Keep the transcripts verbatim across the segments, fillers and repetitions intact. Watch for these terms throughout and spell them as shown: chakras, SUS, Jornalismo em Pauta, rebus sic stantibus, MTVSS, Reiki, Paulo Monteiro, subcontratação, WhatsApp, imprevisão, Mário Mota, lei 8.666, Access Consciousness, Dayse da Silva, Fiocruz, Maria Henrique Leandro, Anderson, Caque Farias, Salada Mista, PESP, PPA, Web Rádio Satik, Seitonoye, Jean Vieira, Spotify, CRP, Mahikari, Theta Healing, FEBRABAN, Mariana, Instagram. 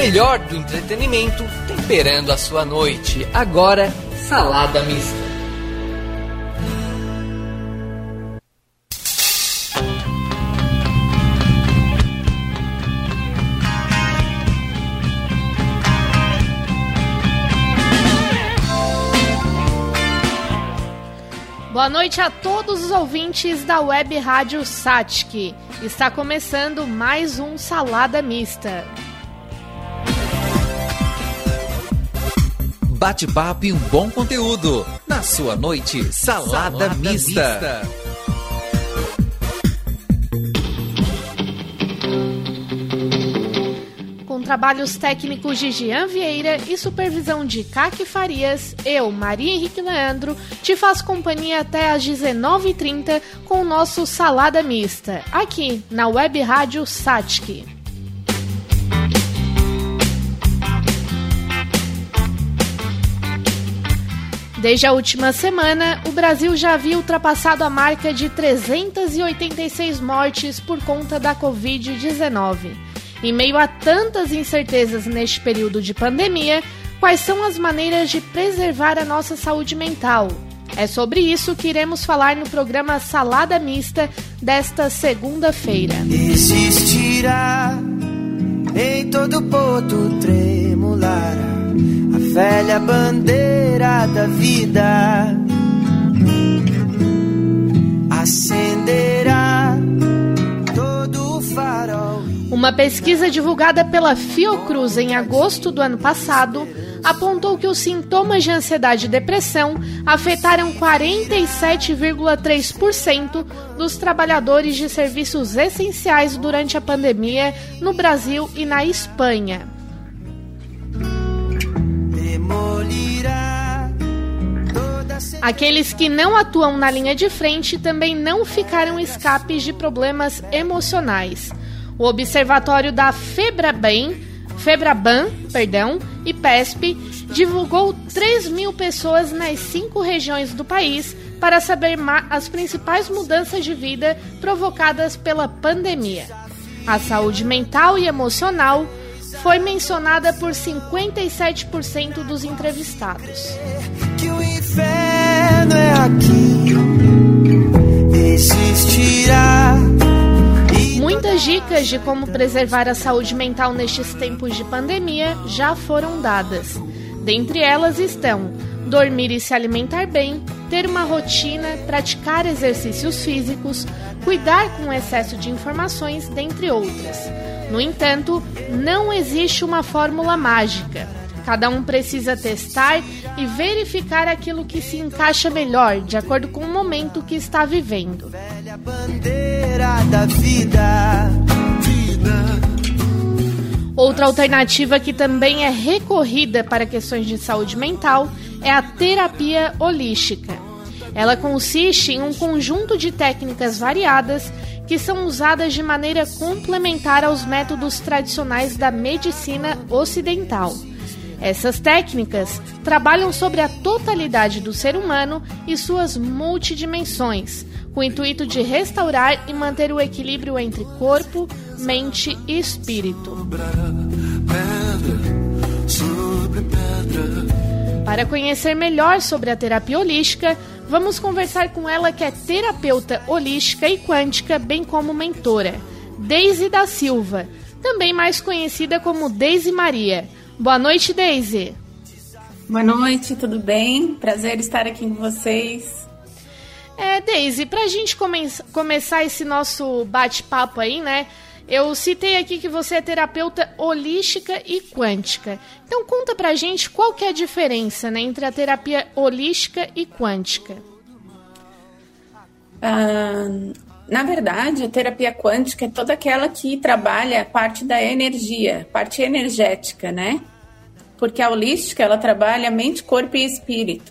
melhor do entretenimento temperando a sua noite. Agora, Salada Mista. Boa noite a todos os ouvintes da Web Rádio Satik. Está começando mais um Salada Mista. Bate-papo e um bom conteúdo. Na sua noite, Salada, Salada Mista. Mista. Com trabalhos técnicos de Jean Vieira e supervisão de Caque Farias, eu, Maria Henrique Leandro, te faço companhia até às dezenove e trinta com o nosso Salada Mista, aqui na Web Rádio Satik. Desde a última semana, o Brasil já havia ultrapassado a marca de trezentas e oitenta e seis mortes por conta da covid dezenove. Em meio a tantas incertezas neste período de pandemia, quais são as maneiras de preservar a nossa saúde mental? É sobre isso que iremos falar no programa Salada Mista desta segunda-feira. Existirá em todo ponto tremular a velha bandeira da vida, acenderá todo o farol. Uma pesquisa divulgada pela Fiocruz em agosto do ano passado apontou que os sintomas de ansiedade e depressão afetaram quarenta e sete vírgula três por cento dos trabalhadores de serviços essenciais durante a pandemia no Brasil e na Espanha. Aqueles que não atuam na linha de frente também não ficaram escapes de problemas emocionais. O Observatório da FEBRABAN, FEBRABAN perdão, e PESP divulgou três mil pessoas nas cinco regiões do país para saber as principais mudanças de vida provocadas pela pandemia. A saúde mental e emocional foi mencionada por cinquenta e sete por cento dos entrevistados. Que o inferno é aqui, existirá. Muitas dicas de como preservar a saúde mental nestes tempos de pandemia já foram dadas. Dentre elas estão dormir e se alimentar bem, ter uma rotina, praticar exercícios físicos, cuidar com o excesso de informações, dentre outras. No entanto, não existe uma fórmula mágica. Cada um precisa testar e verificar aquilo que se encaixa melhor, de acordo com o momento que está vivendo. Outra alternativa que também é recorrida para questões de saúde mental é a terapia holística. Ela consiste em um conjunto de técnicas variadas que são usadas de maneira complementar aos métodos tradicionais da medicina ocidental. Essas técnicas trabalham sobre a totalidade do ser humano e suas multidimensões, com o intuito de restaurar e manter o equilíbrio entre corpo, mente e espírito. Para conhecer melhor sobre a terapia holística, vamos conversar com ela, que é terapeuta holística e quântica, bem como mentora, Dayse da Silva, também mais conhecida como Dayse Maria. Boa noite, Dayse. Boa noite, tudo bem? Prazer estar aqui com vocês. É, Dayse, pra gente come- começar esse nosso bate-papo aí, né? Eu citei aqui que você é terapeuta holística e quântica. Então conta pra gente qual que é a diferença, né, entre a terapia holística e quântica. Ah, na verdade, a terapia quântica é toda aquela que trabalha a parte da energia, parte energética, né? Porque a holística, ela trabalha mente, corpo e espírito.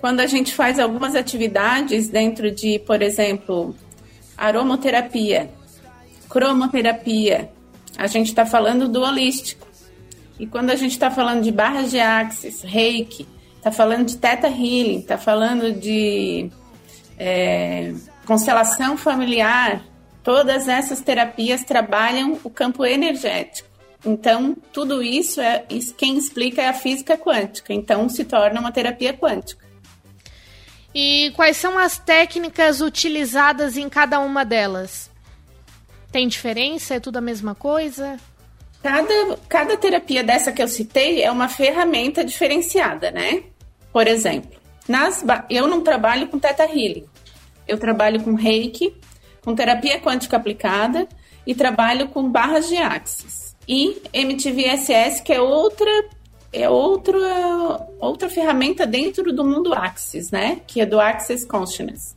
Quando a gente faz algumas atividades dentro de, por exemplo, aromoterapia, cromoterapia, a gente está falando do holístico. E quando a gente está falando de barras de Axis, reiki, está falando de theta healing, está falando de... É, constelação familiar, todas essas terapias trabalham o campo energético. Então, tudo isso, é quem explica é a física quântica. Então, se torna uma terapia quântica. E quais são as técnicas utilizadas em cada uma delas? Tem diferença? É tudo a mesma coisa? Cada, cada terapia dessa que eu citei é uma ferramenta diferenciada, né? Por exemplo, nas ba- eu não trabalho com Theta Healing. Eu trabalho com Reiki, com terapia quântica aplicada e trabalho com barras de Axis. E M T V S S, que é outra, é outra, outra ferramenta dentro do mundo Axis, né? Que é do Access Consciousness.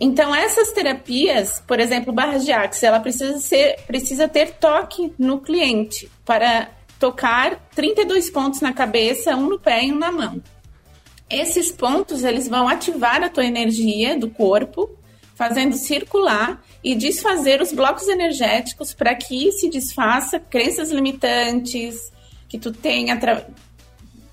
Então, essas terapias, por exemplo, barra de Axis, ela precisa, ser, precisa ter toque no cliente para tocar trinta e dois pontos na cabeça, um no pé e um na mão. Esses pontos, eles vão ativar a tua energia do corpo, fazendo circular e desfazer os blocos energéticos para que se desfaça crenças limitantes que tu tenha... Tra...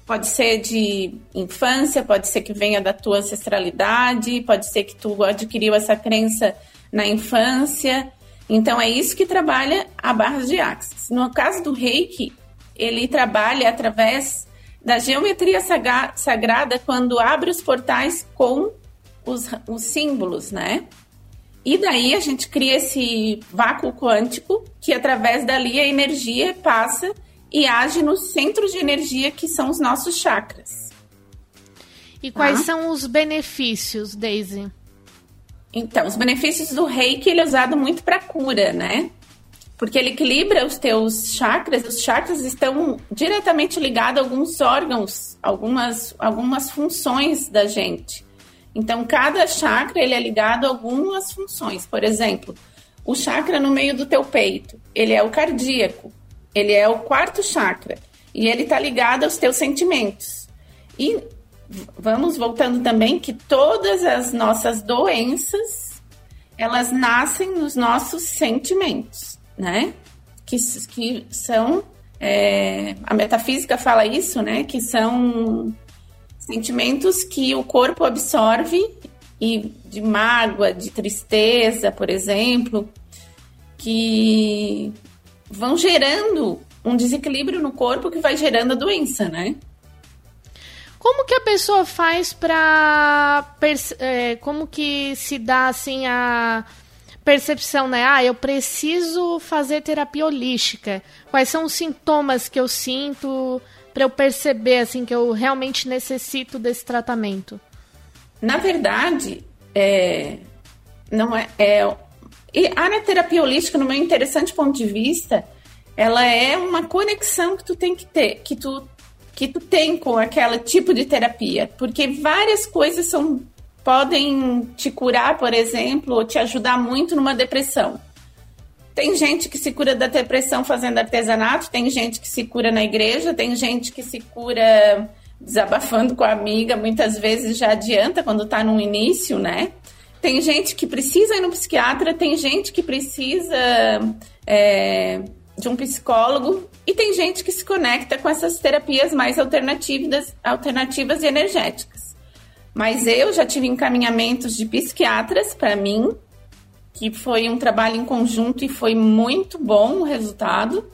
Pode ser de infância, pode ser que venha da tua ancestralidade, pode ser que tu adquiriu essa crença na infância. Então, é isso que trabalha a barra de Axis. No caso do Reiki, ele trabalha através da geometria sagra- sagrada quando abre os portais com os, os símbolos, né? E daí a gente cria esse vácuo quântico que, através dali, a energia passa... e age nos centros de energia que são os nossos chakras. E quais ah. são os benefícios, Dayse? Então, os benefícios do Reiki, ele é usado muito para cura, né? Porque ele equilibra os teus chakras. Os chakras estão diretamente ligados a alguns órgãos, algumas, algumas funções da gente. Então, cada chakra ele é ligado a algumas funções. Por exemplo, o chakra no meio do teu peito, ele é o cardíaco. Ele é o quarto chakra e ele está ligado aos teus sentimentos. E vamos voltando também que todas as nossas doenças, elas nascem nos nossos sentimentos, né? Que, que são, é, a metafísica fala isso, né? Que são sentimentos que o corpo absorve, e de mágoa, de tristeza, por exemplo, que... vão gerando um desequilíbrio no corpo que vai gerando a doença, né? Como que a pessoa faz para... Perce- é, como que se dá, assim, a percepção, né? Ah, eu preciso fazer terapia holística. Quais são os sintomas que eu sinto para eu perceber, assim, que eu realmente necessito desse tratamento? Na verdade, é... não é... é... E a terapia holística, no meu interessante ponto de vista, ela é uma conexão que tu tem que ter, que tu, que tu tem com aquele tipo de terapia. Porque várias coisas são, podem te curar, por exemplo, ou te ajudar muito numa depressão. Tem gente que se cura da depressão fazendo artesanato, tem gente que se cura na igreja, tem gente que se cura desabafando com a amiga, muitas vezes já adianta quando tá no início, né? Tem gente que precisa ir no psiquiatra, tem gente que precisa é, de um psicólogo e tem gente que se conecta com essas terapias mais alternativas, alternativas e energéticas. Mas eu já tive encaminhamentos de psiquiatras para mim, que foi um trabalho em conjunto e foi muito bom o resultado.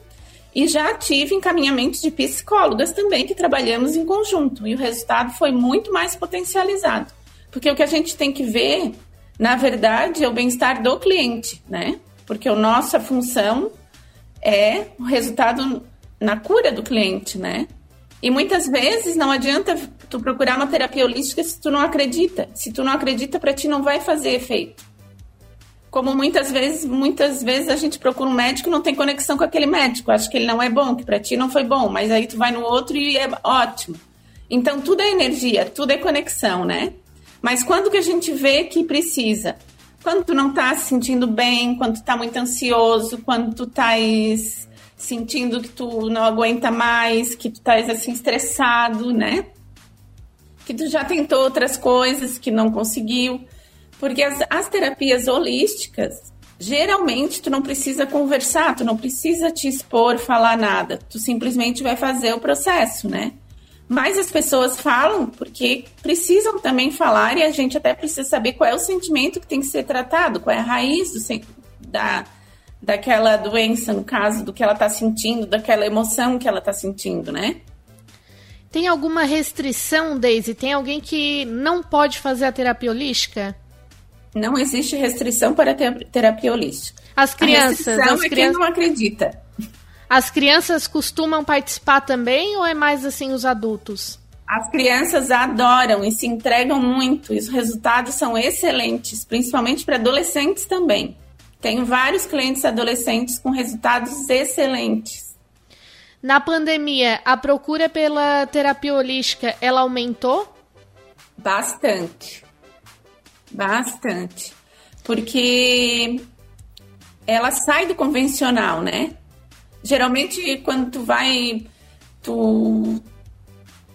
E já tive encaminhamentos de psicólogas também, que trabalhamos em conjunto. E o resultado foi muito mais potencializado. Porque o que a gente tem que ver... na verdade, é o bem-estar do cliente, né? Porque a nossa função é o resultado na cura do cliente, né? E muitas vezes não adianta tu procurar uma terapia holística se tu não acredita. Se tu não acredita, para ti não vai fazer efeito. Como muitas vezes, muitas vezes a gente procura um médico e não tem conexão com aquele médico. Acho que ele não é bom, que para ti não foi bom. Mas aí tu vai no outro e é ótimo. Então, tudo é energia, tudo é conexão, né? Mas quando que a gente vê que precisa? Quando tu não está se sentindo bem, quando tu está muito ansioso, quando tu estás sentindo que tu não aguenta mais, que tu estás assim estressado, né? Que tu já tentou outras coisas que não conseguiu. Porque as, as terapias holísticas, geralmente tu não precisa conversar, tu não precisa te expor, falar nada. Tu simplesmente vai fazer o processo, né? Mas as pessoas falam porque precisam também falar, e a gente até precisa saber qual é o sentimento que tem que ser tratado, qual é a raiz do, da, daquela doença, no caso, do que ela está sentindo, daquela emoção que ela está sentindo, né? Tem alguma restrição, Dayse? Tem alguém que não pode fazer a terapia holística? Não existe restrição para ter- terapia holística. As crianças... A restrição as é crianças... quem não acredita. As crianças costumam participar também ou é mais assim os adultos? As crianças adoram e se entregam muito. E os resultados são excelentes, principalmente para adolescentes também. Tenho vários clientes adolescentes com resultados excelentes. Na pandemia, a procura pela terapia holística, ela aumentou? Bastante. Bastante. Porque ela sai do convencional, né? Geralmente, quando tu vai... tu,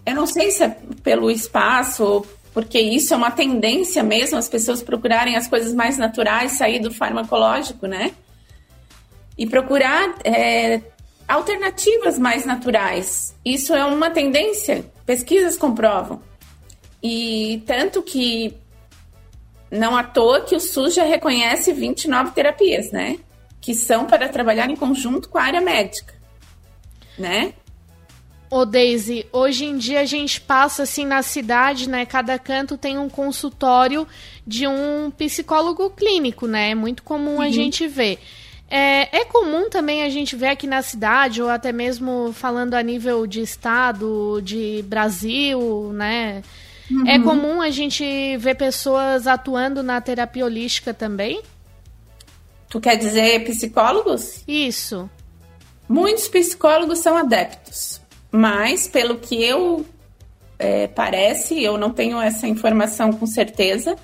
eu não sei se é pelo espaço, porque isso é uma tendência mesmo, as pessoas procurarem as coisas mais naturais, sair do farmacológico, né? E procurar... É... alternativas mais naturais. Isso é uma tendência, pesquisas comprovam. E tanto que não à toa que o S U S já reconhece vinte e nove terapias, né? Que são para trabalhar em conjunto com a área médica, né? Ô Dayse, hoje em dia a gente passa assim na cidade, né? Cada canto tem um consultório de um psicólogo clínico, né? É muito comum uhum. a gente ver. É, é comum também a gente ver aqui na cidade, ou até mesmo falando a nível de estado, de Brasil, né? Uhum. É comum a gente ver pessoas atuando na terapia holística também? Tu quer dizer psicólogos? Isso. Muitos psicólogos são adeptos, mas pelo que eu é, parece, eu não tenho essa informação com certeza,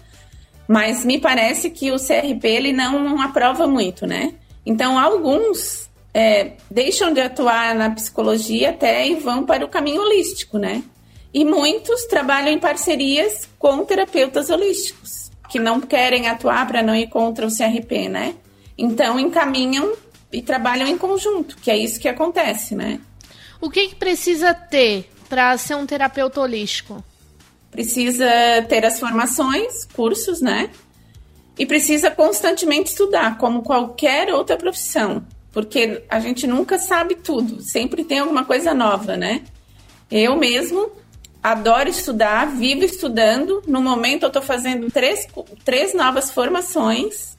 mas me parece que o C R P ele não aprova muito, né? Então, alguns é, deixam de atuar na psicologia até e vão para o caminho holístico, né? E muitos trabalham em parcerias com terapeutas holísticos, que não querem atuar para não ir contra o C R P, né? Então, encaminham e trabalham em conjunto, que é isso que acontece, né? O que, que precisa ter para ser um terapeuta holístico? Precisa ter as formações, cursos, né? E precisa constantemente estudar, como qualquer outra profissão, porque a gente nunca sabe tudo, sempre tem alguma coisa nova, né? Eu mesmo adoro estudar, vivo estudando, no momento eu estou fazendo três, três novas formações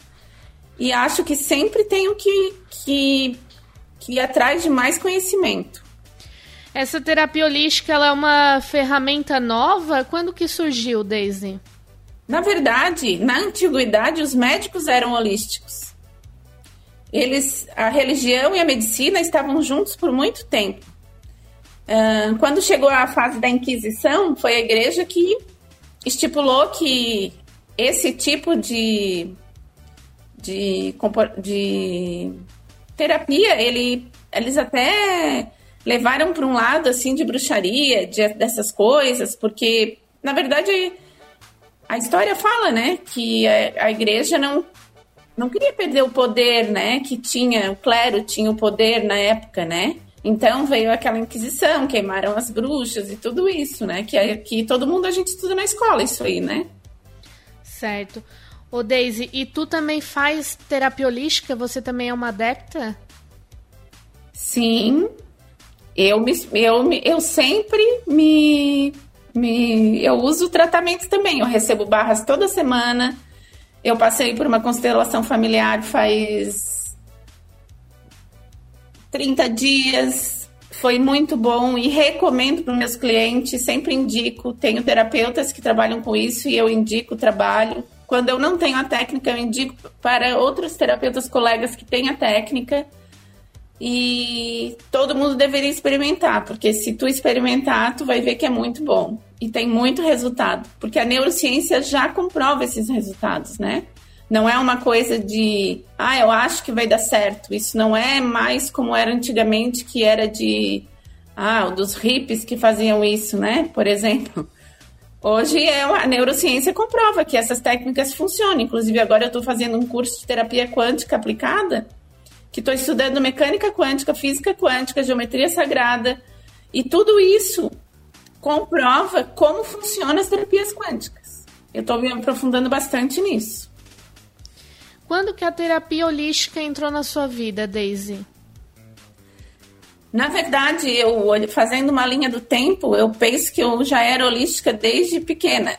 e acho que sempre tenho que, que, que ir atrás de mais conhecimento. Essa terapia holística ela é uma ferramenta nova? Quando que surgiu, Dayse? Na verdade, na antiguidade, os médicos eram holísticos. Eles, a religião e a medicina estavam juntos por muito tempo. Uh, quando chegou a fase da Inquisição, foi a igreja que estipulou que esse tipo de, de, de terapia, ele, eles até levaram para um lado assim, de bruxaria, de, dessas coisas, porque, na verdade... A história fala, né, que a igreja não, não queria perder o poder, né, que tinha, o clero tinha o poder na época, né, então veio aquela Inquisição, queimaram as bruxas e tudo isso, né, que, que todo mundo a gente estuda na escola isso aí, né. Certo. Ô Dayse, e tu também faz terapia holística? Você também é uma adepta? Sim, eu, me, eu, me, eu sempre me... Me, eu uso tratamentos também, eu recebo barras toda semana, eu passei por uma constelação familiar faz trinta dias, foi muito bom e recomendo para os meus clientes, sempre indico, tenho terapeutas que trabalham com isso e eu indico o trabalho. Quando eu não tenho a técnica, eu indico para outros terapeutas colegas que têm a técnica. E todo mundo deveria experimentar, porque se tu experimentar, tu vai ver que é muito bom. E tem muito resultado, porque a neurociência já comprova esses resultados, né? Não é uma coisa de, ah, eu acho que vai dar certo. Isso não é mais como era antigamente, que era de, ah, dos hippies que faziam isso, né? Por exemplo. Hoje é, a neurociência comprova que essas técnicas funcionam. Inclusive, agora eu estou fazendo um curso de terapia quântica aplicada, que estou estudando mecânica quântica, física quântica, geometria sagrada, e tudo isso comprova como funcionam as terapias quânticas. Eu estou me aprofundando bastante nisso. Quando que a terapia holística entrou na sua vida, Dayse? Na verdade, eu fazendo uma linha do tempo, eu penso que eu já era holística desde pequena,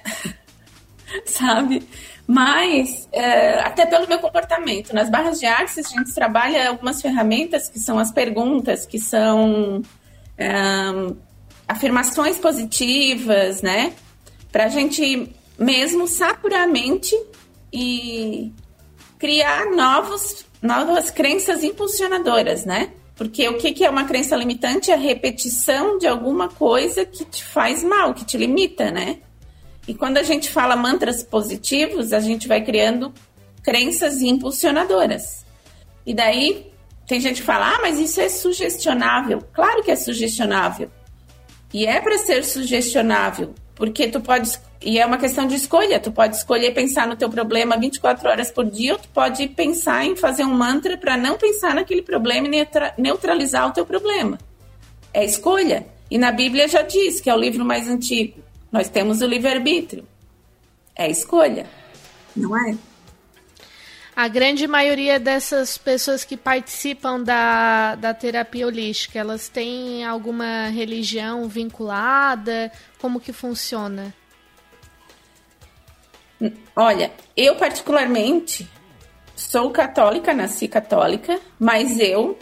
sabe? Mas, é, até pelo meu comportamento. Nas barras de Access, a gente trabalha algumas ferramentas que são as perguntas, que são é, afirmações positivas, né? Para a gente mesmo saturamente e criar novos, novas crenças impulsionadoras, né? Porque o que, que é uma crença limitante? É a repetição de alguma coisa que te faz mal, que te limita, né? E quando a gente fala mantras positivos, a gente vai criando crenças impulsionadoras. E daí, tem gente que fala, ah, mas isso é sugestionável. Claro que é sugestionável. E é para ser sugestionável, porque tu pode... E é uma questão de escolha. Tu pode escolher pensar no teu problema vinte e quatro horas por dia, ou tu pode pensar em fazer um mantra para não pensar naquele problema e neutralizar o teu problema. É escolha. E na Bíblia já diz, que é o livro mais antigo, nós temos o livre-arbítrio. É escolha, não é? A grande maioria dessas pessoas que participam da, da terapia holística, elas têm alguma religião vinculada? Como que funciona? Olha, eu particularmente sou católica, nasci católica, mas eu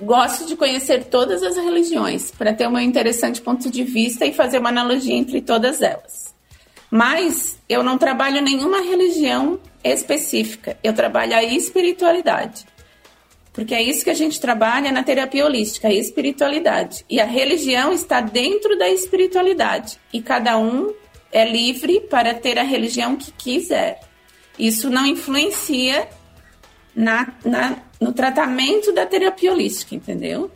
gosto de conhecer todas as religiões para ter um interessante ponto de vista e fazer uma analogia entre todas elas. Mas eu não trabalho nenhuma religião específica, eu trabalho a espiritualidade, porque é isso que a gente trabalha na terapia holística, a espiritualidade. E a religião está dentro da espiritualidade e cada um é livre para ter a religião que quiser. Isso não influencia na, na, no tratamento da terapia holística, entendeu?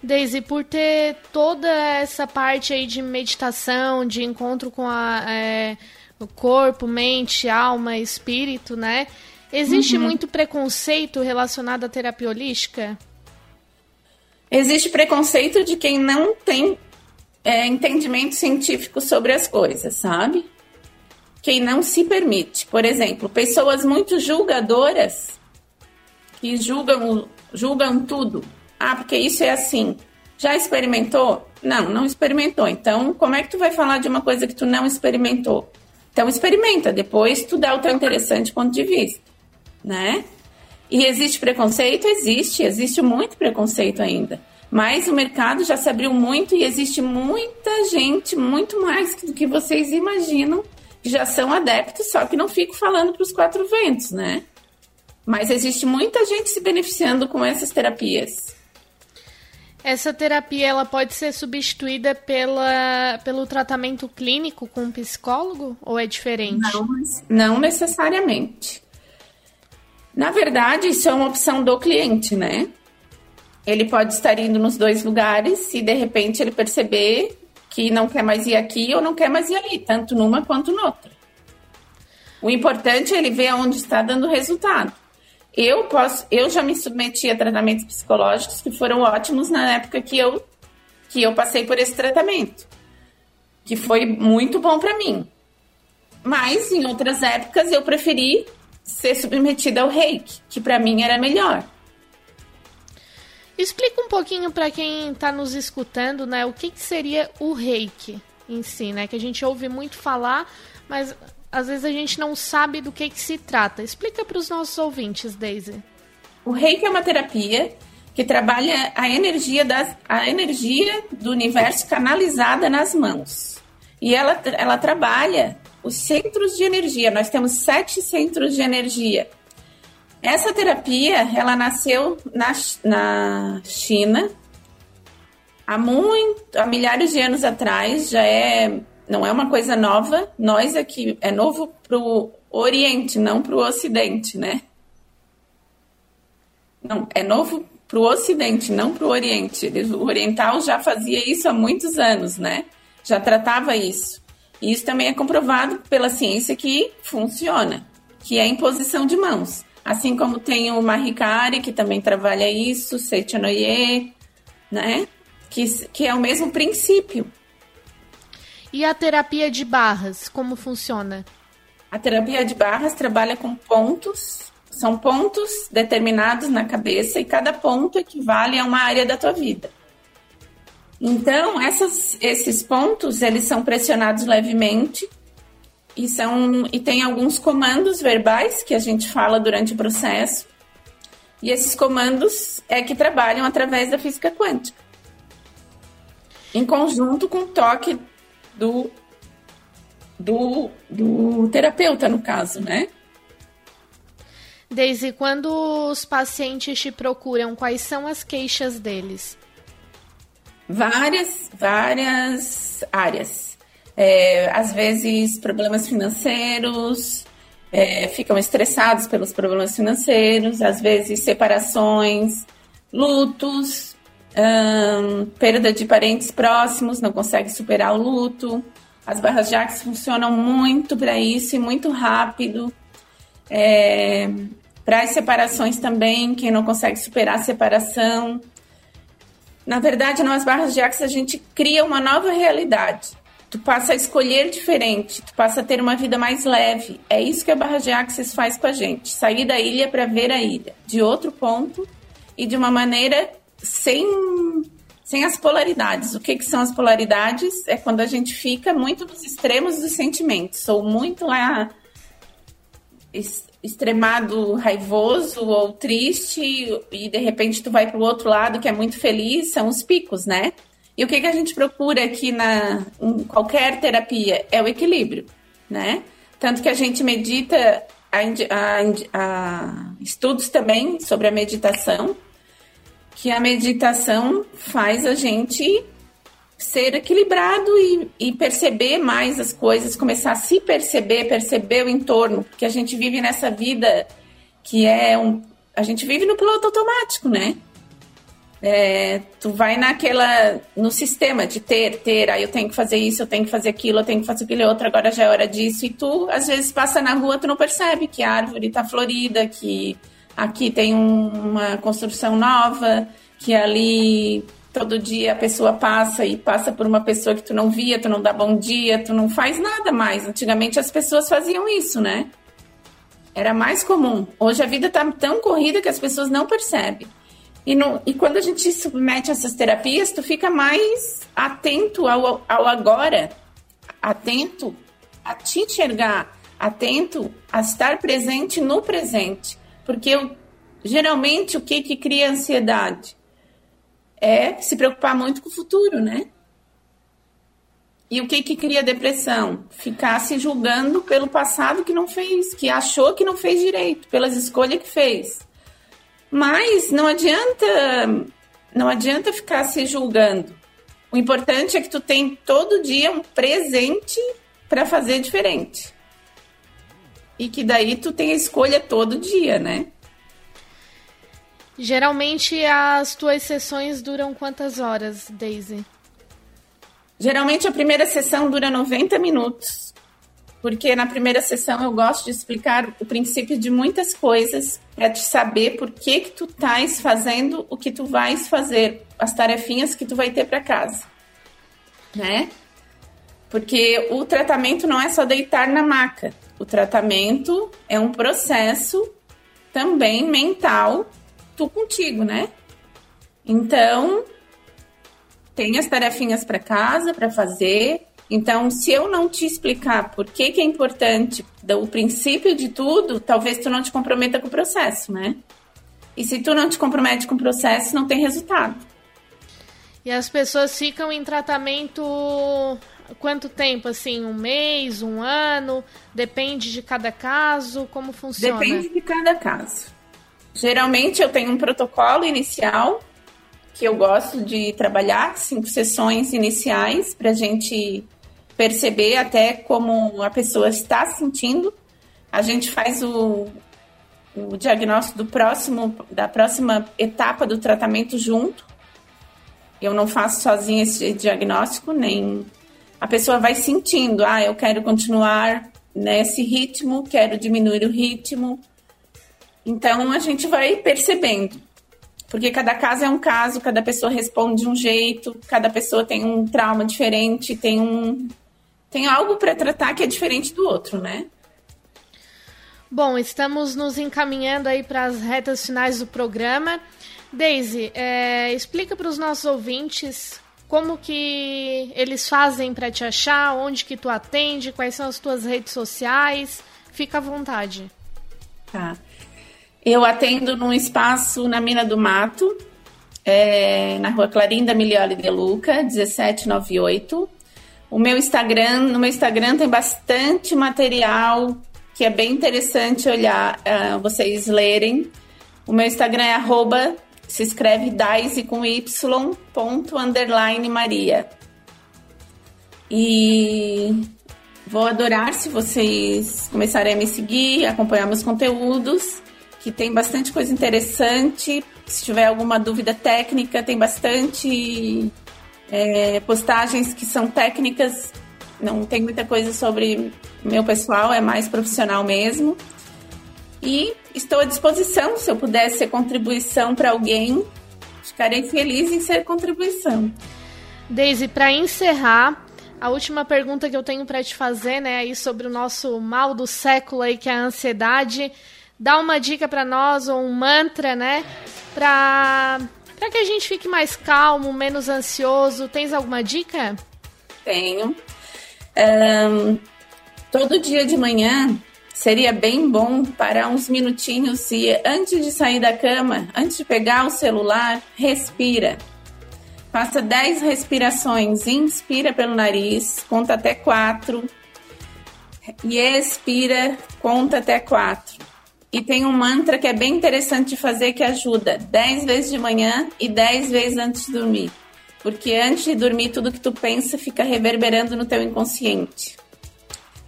Dayse, por ter toda essa parte aí de meditação, de encontro com a, é, o corpo, mente, alma, espírito, né? Existe uhum. muito preconceito relacionado à terapia holística? Existe preconceito de quem não tem É, entendimento científico sobre as coisas, sabe? Quem não se permite. Por exemplo, pessoas muito julgadoras que julgam, julgam tudo. Ah, porque isso é assim. Já experimentou? Não, não experimentou. Então, como é que tu vai falar de uma coisa que tu não experimentou? Então, experimenta. Depois, tu dá o teu interessante ponto de vista, né? E existe preconceito? Existe. Existe muito preconceito ainda. Mas o mercado já se abriu muito e existe muita gente, muito mais do que vocês imaginam, que já são adeptos, só que não fico falando para os quatro ventos, né? Mas existe muita gente se beneficiando com essas terapias. Essa terapia, ela pode ser substituída pela, pelo tratamento clínico com um psicólogo? Ou é diferente? Não, não necessariamente. Na verdade, isso é uma opção do cliente, né? Ele pode estar indo nos dois lugares e, de repente, ele perceber que não quer mais ir aqui ou não quer mais ir ali, tanto numa quanto noutra. O importante é ele ver onde está dando resultado. Eu, posso, eu já me submeti a tratamentos psicológicos que foram ótimos na época que eu, que eu passei por esse tratamento, que foi muito bom para mim. Mas, em outras épocas, eu preferi ser submetida ao reiki, que para mim era melhor. Explica um pouquinho para quem está nos escutando, né, o que, que seria o reiki em si, né, que a gente ouve muito falar, mas às vezes a gente não sabe do que, que se trata. Explica para os nossos ouvintes, Dayse. O reiki é uma terapia que trabalha a energia, das, a energia do universo canalizada nas mãos. E ela, ela trabalha os centros de energia. Nós temos sete centros de energia. Essa terapia, ela nasceu na, na China há, muito, há milhares de anos atrás, já é, não é uma coisa nova, nós aqui, é novo para o Oriente, não para o Ocidente, né? Não, é novo para o Ocidente, não para o Oriente, o oriental já fazia isso há muitos anos, né? Já tratava isso, e isso também é comprovado pela ciência que funciona, que é a imposição de mãos. Assim como tem o Mahikari, que também trabalha isso, Seitonoye, né? Que, que é o mesmo princípio. E a terapia de barras, como funciona? A terapia de barras trabalha com pontos São pontos determinados na cabeça e cada ponto equivale a uma área da tua vida. Então, essas, esses pontos, eles são pressionados levemente e, são, e tem alguns comandos verbais que a gente fala durante o processo. E esses comandos é que trabalham através da física quântica, em conjunto com o toque do, do, do terapeuta, no caso, né? Dayse, quando os pacientes te procuram, quais são as queixas deles? Várias, várias áreas. É, às vezes, problemas financeiros, é, ficam estressados pelos problemas financeiros, às vezes, separações, lutos, hum, perda de parentes próximos, não consegue superar o luto. As barras de Access funcionam muito para isso e muito rápido. É, para as separações também, quem não consegue superar a separação. Na verdade, nas barras de Access a gente cria uma nova realidade. Tu passa a escolher diferente, tu passa a ter uma vida mais leve. É isso que a barra de Access faz com a gente. Sair da ilha para ver a ilha, de outro ponto e de uma maneira sem, sem as polaridades. O que, que são as polaridades? É quando a gente fica muito nos extremos dos sentimentos. Sou muito lá... extremado raivoso ou triste e de repente tu vai para o outro lado que é muito feliz, são os picos, né? E o que, que a gente procura aqui na, em qualquer terapia é o equilíbrio, né? Tanto que a gente medita, a, a, a, estudos também sobre a meditação, que a meditação faz a gente ser equilibrado e, e perceber mais as coisas, começar a se perceber, perceber o entorno, porque a gente vive nessa vida que é um... A gente vive no piloto automático, né? É, tu vai naquela... no sistema de ter, ter, aí eu tenho que fazer isso, eu tenho que fazer aquilo, eu tenho que fazer aquilo outro, agora já é hora disso, e tu, às vezes, passa na rua, tu não percebe que a árvore tá florida, que aqui tem um, uma construção nova, que ali... todo dia a pessoa passa e passa por uma pessoa que tu não via, tu não dá bom dia, tu não faz nada mais. Antigamente as pessoas faziam isso, né? Era mais comum. Hoje a vida tá tão corrida que as pessoas não percebem. E, no, e quando a gente submete a essas terapias, tu fica mais atento ao, ao agora, atento a te enxergar, atento a estar presente no presente. Porque eu, geralmente o que que cria ansiedade? É se preocupar muito com o futuro, né? E o que que cria depressão? Ficar se julgando pelo passado que não fez, que achou que não fez direito, pelas escolhas que fez. Mas não adianta, não adianta ficar se julgando. O importante é que tu tem todo dia um presente para fazer diferente. E que daí tu tem a escolha todo dia, né? Geralmente, as tuas sessões duram quantas horas, Dayse? Geralmente, a primeira sessão dura noventa minutos, porque na primeira sessão eu gosto de explicar o princípio de muitas coisas para te saber por que que tu estás fazendo o que tu vais fazer, as tarefinhas que tu vai ter para casa, né? Porque o tratamento não é só deitar na maca. O tratamento é um processo também mental, tu contigo, né? Então, tem as tarefinhas para casa, para fazer. Então, se eu não te explicar por que que é importante o princípio de tudo, talvez tu não te comprometa com o processo, né? E se tu não te compromete com o processo, não tem resultado. E as pessoas ficam em tratamento quanto tempo? Assim, um mês, um ano? Depende de cada caso? Como funciona? Depende de cada caso. Geralmente eu tenho um protocolo inicial que eu gosto de trabalhar, cinco sessões iniciais para a gente perceber até como a pessoa está sentindo. A gente faz o, o diagnóstico do próximo, da próxima etapa do tratamento junto. Eu não faço sozinha esse diagnóstico, nem a pessoa vai sentindo, ah, eu quero continuar nesse ritmo, quero diminuir o ritmo. Então, a gente vai percebendo, porque cada caso é um caso, cada pessoa responde de um jeito, cada pessoa tem um trauma diferente, tem, um, tem algo para tratar que é diferente do outro, né? Bom, estamos nos encaminhando aí para as retas finais do programa. Dayse, é, explica para os nossos ouvintes como que eles fazem para te achar, onde que tu atende, quais são as tuas redes sociais. Fica à vontade. Tá. Eu atendo num espaço na Mina do Mato, é, na rua Clarinda Milioli de Luca, dezessete noventa e oito. O meu Instagram, no meu Instagram tem bastante material que é bem interessante olhar, uh, vocês lerem. O meu Instagram é arroba, se escreve Dayse com Y, ponto, underline Maria. E vou adorar se vocês começarem a me seguir, acompanhar meus conteúdos, que tem bastante coisa interessante. Se tiver alguma dúvida técnica, tem bastante é, postagens que são técnicas. Não tem muita coisa sobre meu pessoal, é mais profissional mesmo. E estou à disposição, se eu puder ser contribuição para alguém, ficarei feliz em ser contribuição. Dayse, para encerrar, a última pergunta que eu tenho para te fazer, né, aí sobre o nosso mal do século aí, que é a ansiedade. Dá uma dica para nós, ou um mantra, né, para para que a gente fique mais calmo, menos ansioso. Tens alguma dica? Tenho. Um, todo dia de manhã seria bem bom parar uns minutinhos e, antes de sair da cama, antes de pegar o celular, respira. Faça dez respirações, inspira pelo nariz, conta até quatro, e expira, conta até quatro. E tem um mantra que é bem interessante de fazer, que ajuda dez vezes de manhã e dez vezes antes de dormir, porque antes de dormir tudo que tu pensa fica reverberando no teu inconsciente.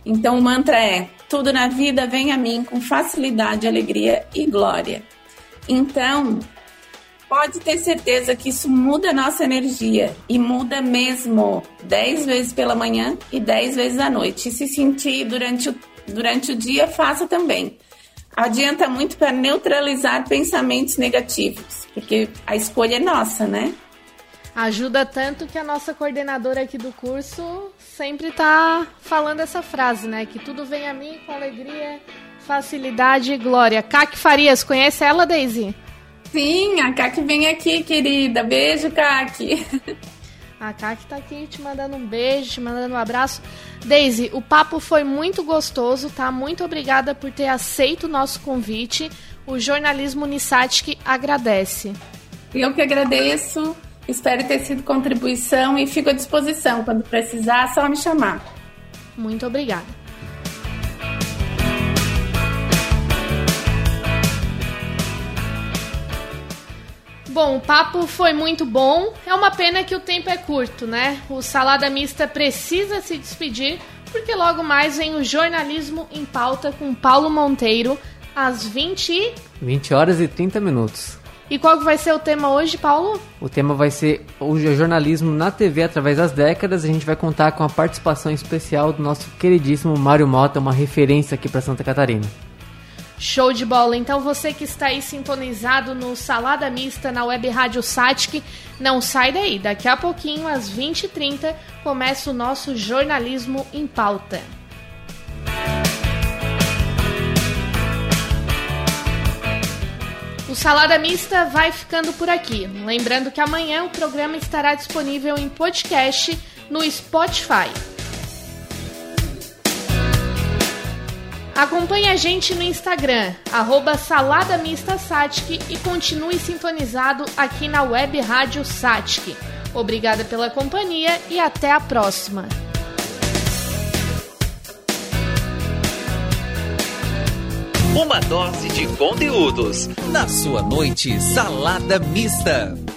Então o mantra é: tudo na vida vem a mim com facilidade, alegria e glória. Então, pode ter certeza que isso muda a nossa energia, e muda mesmo, dez vezes pela manhã e dez vezes à noite. E se sentir durante o, durante o dia, faça também. Adianta muito para neutralizar pensamentos negativos, porque a escolha é nossa, né? Ajuda tanto que a nossa coordenadora aqui do curso sempre tá falando essa frase, né? Que tudo vem a mim com alegria, facilidade e glória. Caque Farias, conhece ela, Dayse? Sim, a Caque vem aqui, querida. Beijo, Caque. A Caque tá aqui te mandando um beijo, te mandando um abraço. Dayse, o papo foi muito gostoso, tá? Muito obrigada por ter aceito o nosso convite. O Jornalismo Unisatic agradece. Eu que agradeço. Espero ter sido contribuição e fico à disposição. Quando precisar, é só me chamar. Muito obrigada. Bom, o papo foi muito bom. É uma pena que o tempo é curto, né? O Salada Mista precisa se despedir, porque logo mais vem o Jornalismo em Pauta com Paulo Monteiro, às vinte... vinte horas e trinta minutos. E qual que vai ser o tema hoje, Paulo? O tema vai ser o jornalismo na T V através das décadas. A gente vai contar com a participação especial do nosso queridíssimo Mário Mota, uma referência aqui para Santa Catarina. Show de bola! Então você que está aí sintonizado no Salada Mista, na Web Rádio Satik, não sai daí. Daqui a pouquinho, às vinte e trinta, começa o nosso Jornalismo em Pauta. O Salada Mista vai ficando por aqui. Lembrando que amanhã o programa estará disponível em podcast no Spotify. Acompanhe a gente no Instagram, arroba Salada Mista Satik, e continue sintonizado aqui na Web Rádio Satik. Obrigada pela companhia e até a próxima. Uma dose de conteúdos na sua noite Salada Mista.